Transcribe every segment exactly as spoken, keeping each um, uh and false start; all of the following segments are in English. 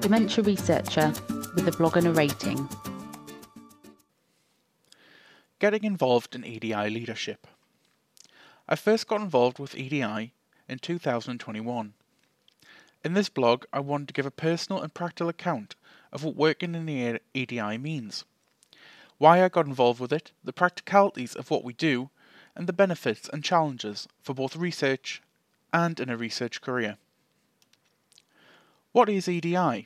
Dementia Researcher, with a blog and a rating. Getting involved in E D I leadership. I first got involved with E D I in two thousand twenty-one. In this blog, I wanted to give a personal and practical account of what working in the E D I means, why I got involved with it, the practicalities of what we do, and the benefits and challenges for both research and in a research career. What is E D I?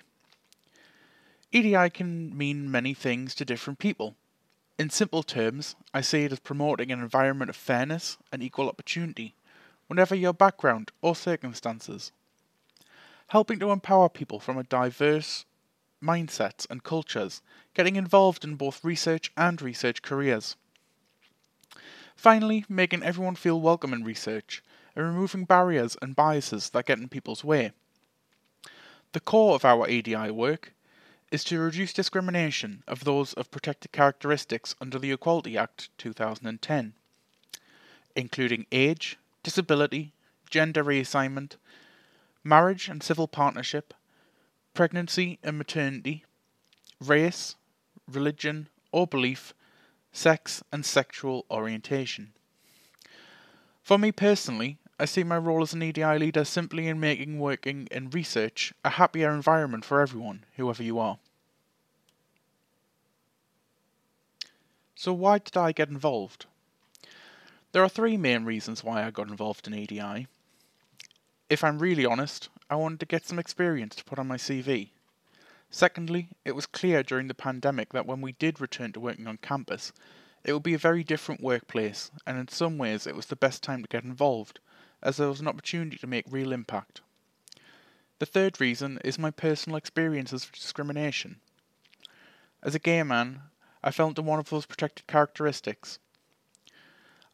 E D I can mean many things to different people. In simple terms, I see it as promoting an environment of fairness and equal opportunity, whatever your background or circumstances. Helping to empower people from a diverse mindsets and cultures, getting involved in both research and research careers. Finally, making everyone feel welcome in research and removing barriers and biases that get in people's way. The core of our E D I work is to reduce discrimination of those of protected characteristics under the Equality Act two thousand ten, including age, disability, gender reassignment, marriage and civil partnership, pregnancy and maternity, race, religion or belief, sex and sexual orientation. For me personally, I see my role as an E D I leader simply in making working in research a happier environment for everyone, whoever you are. So why did I get involved? There are three main reasons why I got involved in E D I. If I'm really honest, I wanted to get some experience to put on my C V. Secondly, it was clear during the pandemic that when we did return to working on campus, it would be a very different workplace, and in some ways it was the best time to get involved, as there was an opportunity to make real impact. The third reason is my personal experiences of discrimination. As a gay man, I fell into one of those protected characteristics.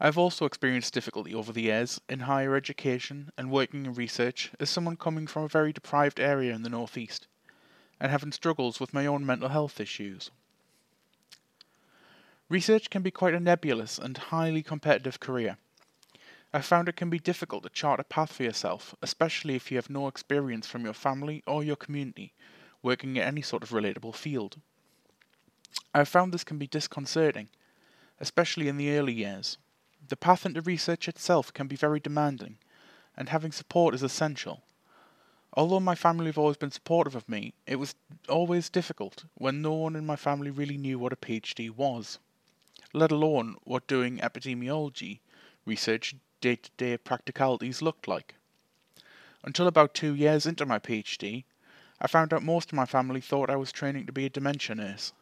I have also experienced difficulty over the years in higher education and working in research as someone coming from a very deprived area in the Northeast, and having struggles with my own mental health issues. Research can be quite a nebulous and highly competitive career. I found it can be difficult to chart a path for yourself, especially if you have no experience from your family or your community working in any sort of relatable field. I have found this can be disconcerting, especially in the early years. The path into research itself can be very demanding, and having support is essential. Although my family have always been supportive of me, it was always difficult when no one in my family really knew what a P H D was, let alone what doing epidemiology research day-to-day practicalities looked like. Until about two years into my P H D, I found out most of my family thought I was training to be a dementia nurse.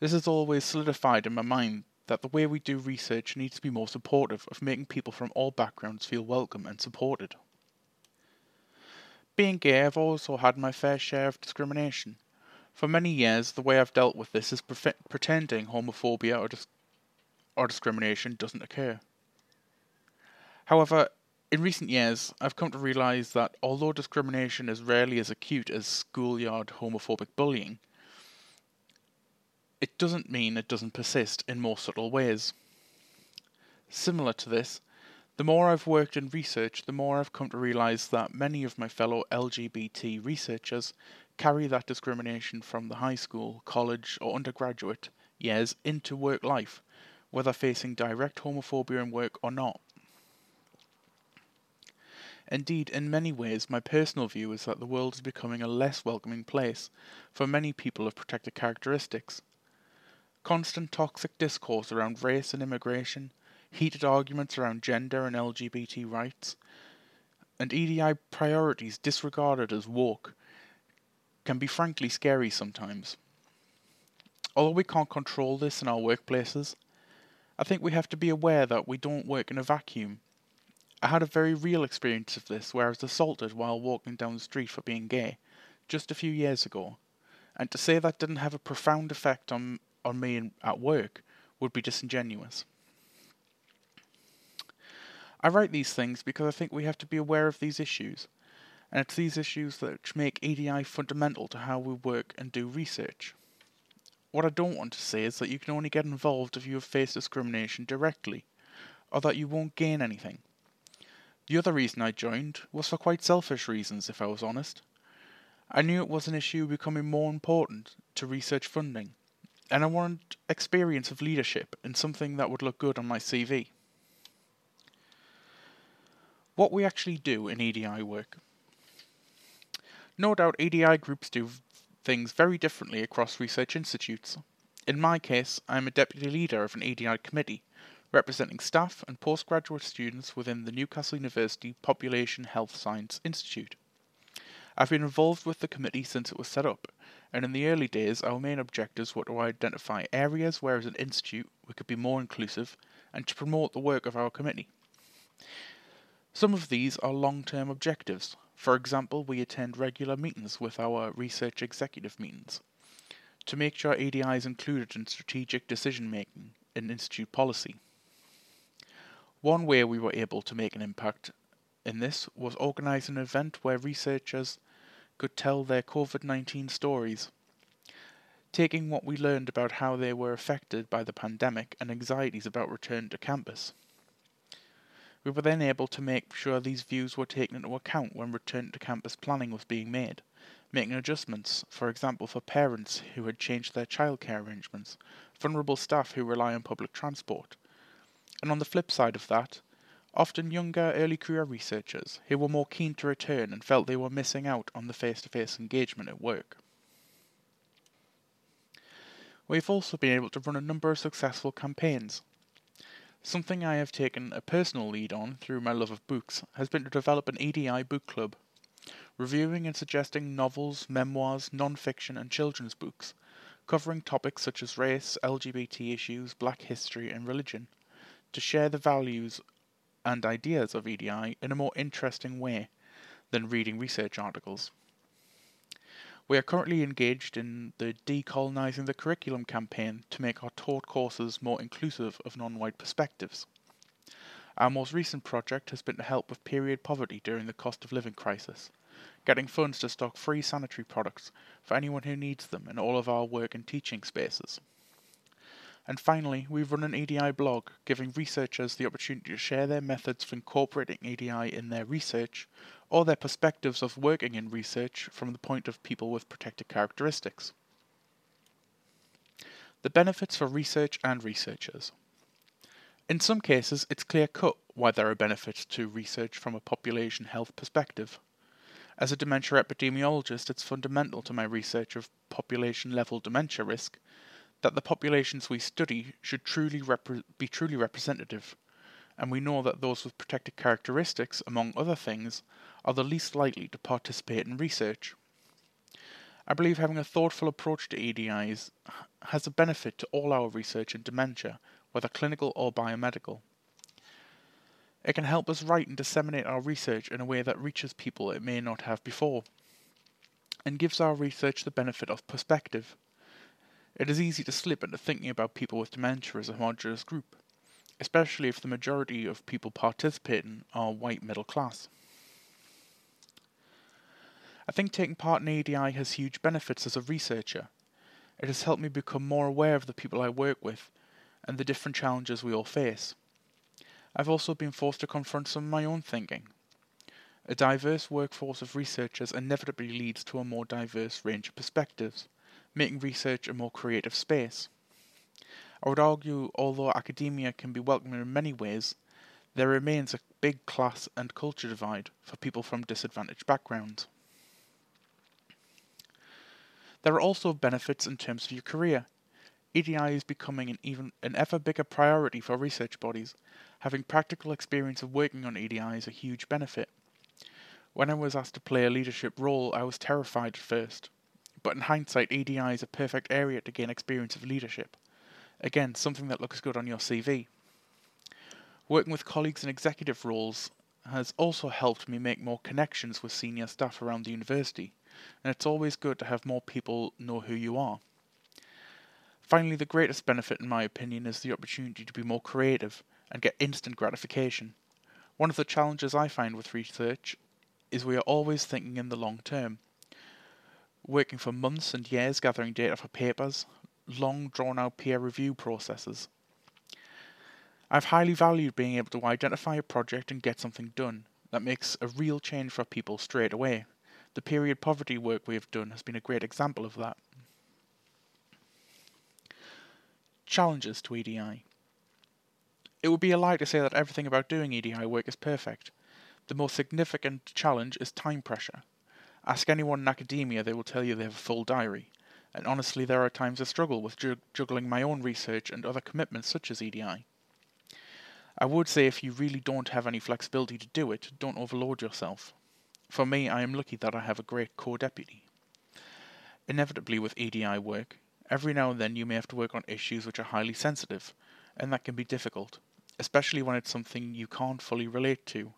This has always solidified in my mind that the way we do research needs to be more supportive of making people from all backgrounds feel welcome and supported. Being gay, I've also had my fair share of discrimination. For many years, the way I've dealt with this is pre pretending homophobia or, dis or discrimination doesn't occur. However, in recent years, I've come to realise that although discrimination is rarely as acute as schoolyard homophobic bullying, it doesn't mean it doesn't persist in more subtle ways. Similar to this, the more I've worked in research, the more I've come to realise that many of my fellow L G B T researchers carry that discrimination from the high school, college or undergraduate years into work life, whether facing direct homophobia in work or not. Indeed, in many ways, my personal view is that the world is becoming a less welcoming place for many people of protected characteristics. Constant toxic discourse around race and immigration, heated arguments around gender and L G B T rights, and E D I priorities disregarded as woke can be frankly scary sometimes. Although we can't control this in our workplaces, I think we have to be aware that we don't work in a vacuum. I had a very real experience of this where I was assaulted while walking down the street for being gay just a few years ago, and to say that didn't have a profound effect on on me at work would be disingenuous. I write these things because I think we have to be aware of these issues, and it's these issues that make E D I fundamental to how we work and do research. What I don't want to say is that you can only get involved if you have faced discrimination directly, or that you won't gain anything. The other reason I joined was for quite selfish reasons, if I was honest. I knew it was an issue becoming more important to research funding, and I wanted experience of leadership and something that would look good on my C V. What we actually do in E D I work. No doubt E D I groups do things very differently across research institutes. In my case, I am a deputy leader of an E D I committee, representing staff and postgraduate students within the Newcastle University Population Health Science Institute. I've been involved with the committee since it was set up, and in the early days our main objectives were to identify areas where as an institute we could be more inclusive and to promote the work of our committee. Some of these are long-term objectives. For example, we attend regular meetings with our research executive meetings to make sure E D I is included in strategic decision-making and institute policy. One way we were able to make an impact in this was organise an event where researchers could tell their COVID nineteen stories, taking what we learned about how they were affected by the pandemic and anxieties about return to campus. We were then able to make sure these views were taken into account when return to campus planning was being made, making adjustments, for example, for parents who had changed their childcare arrangements, vulnerable staff who rely on public transport. And on the flip side of that, often younger early career researchers who were more keen to return and felt they were missing out on the face-to-face engagement at work. We've also been able to run a number of successful campaigns. Something I have taken a personal lead on through my love of books has been to develop an E D I book club, reviewing and suggesting novels, memoirs, non-fiction and children's books, covering topics such as race, L G B T issues, black history and religion, to share the values and ideas of E D I in a more interesting way than reading research articles. We are currently engaged in the Decolonising the Curriculum campaign to make our taught courses more inclusive of non-white perspectives. Our most recent project has been to help with period poverty during the cost of living crisis, getting funds to stock free sanitary products for anyone who needs them in all of our work and teaching spaces. And finally, we've run an E D I blog, giving researchers the opportunity to share their methods for incorporating E D I in their research, or their perspectives of working in research from the point of people with protected characteristics. The benefits for research and researchers. In some cases, it's clear-cut why there are benefits to research from a population health perspective. As a dementia epidemiologist, it's fundamental to my research of population-level dementia risk that the populations we study should truly be truly representative, and we know that those with protected characteristics, among other things, are the least likely to participate in research. I believe having a thoughtful approach to E D Is has a benefit to all our research in dementia, whether clinical or biomedical. It can help us write and disseminate our research in a way that reaches people it may not have before, and gives our research the benefit of perspective. It is easy to slip into thinking about people with dementia as a homogenous group, especially if the majority of people participating are white middle class. I think taking part in E D I has huge benefits as a researcher. It has helped me become more aware of the people I work with and the different challenges we all face. I've also been forced to confront some of my own thinking. A diverse workforce of researchers inevitably leads to a more diverse range of perspectives, making research a more creative space. I would argue, although academia can be welcoming in many ways, there remains a big class and culture divide for people from disadvantaged backgrounds. There are also benefits in terms of your career. E D I is becoming an, even, an ever bigger priority for research bodies. Having practical experience of working on E D I is a huge benefit. When I was asked to play a leadership role, I was terrified at first. But in hindsight, E D I is a perfect area to gain experience of leadership. Again, something that looks good on your C V. Working with colleagues in executive roles has also helped me make more connections with senior staff around the university, and it's always good to have more people know who you are. Finally, the greatest benefit, in my opinion, is the opportunity to be more creative and get instant gratification. One of the challenges I find with research is we are always thinking in the long term, working for months and years gathering data for papers, long drawn-out peer review processes. I've highly valued being able to identify a project and get something done that makes a real change for people straight away, The period poverty work we have done has been a great example of that. Challenges to E D I. It would be a lie to say that everything about doing E D I work is perfect. The most significant challenge is time pressure. Ask anyone in academia, they will tell you they have a full diary. And honestly, there are times I struggle with ju juggling my own research and other commitments such as E D I. I would say if you really don't have any flexibility to do it, don't overload yourself. For me, I am lucky that I have a great co-deputy. Inevitably with E D I work, every now and then you may have to work on issues which are highly sensitive, and that can be difficult, especially when it's something you can't fully relate to.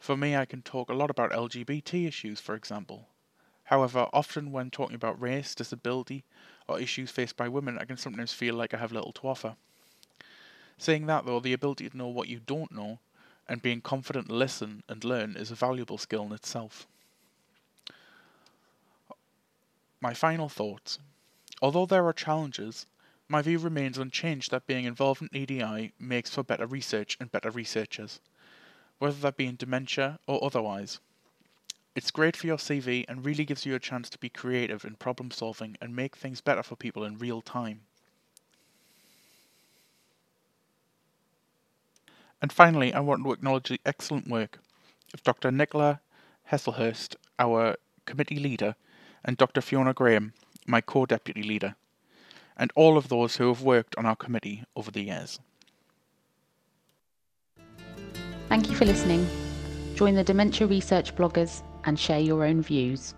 For me, I can talk a lot about L G B T issues, for example. However, often when talking about race, disability, or issues faced by women, I can sometimes feel like I have little to offer. Saying that, though, the ability to know what you don't know, and being confident to listen and learn is a valuable skill in itself. My final thoughts. Although there are challenges, my view remains unchanged that being involved in E D I makes for better research and better researchers, whether that be in dementia or otherwise. It's great for your C V and really gives you a chance to be creative in problem solving and make things better for people in real time. And finally, I want to acknowledge the excellent work of Dr Nicola Hesselhurst, our committee leader, and Dr Fiona Graham, my co-deputy leader, and all of those who have worked on our committee over the years. Thank you for listening. Join the Dementia Research bloggers and share your own views.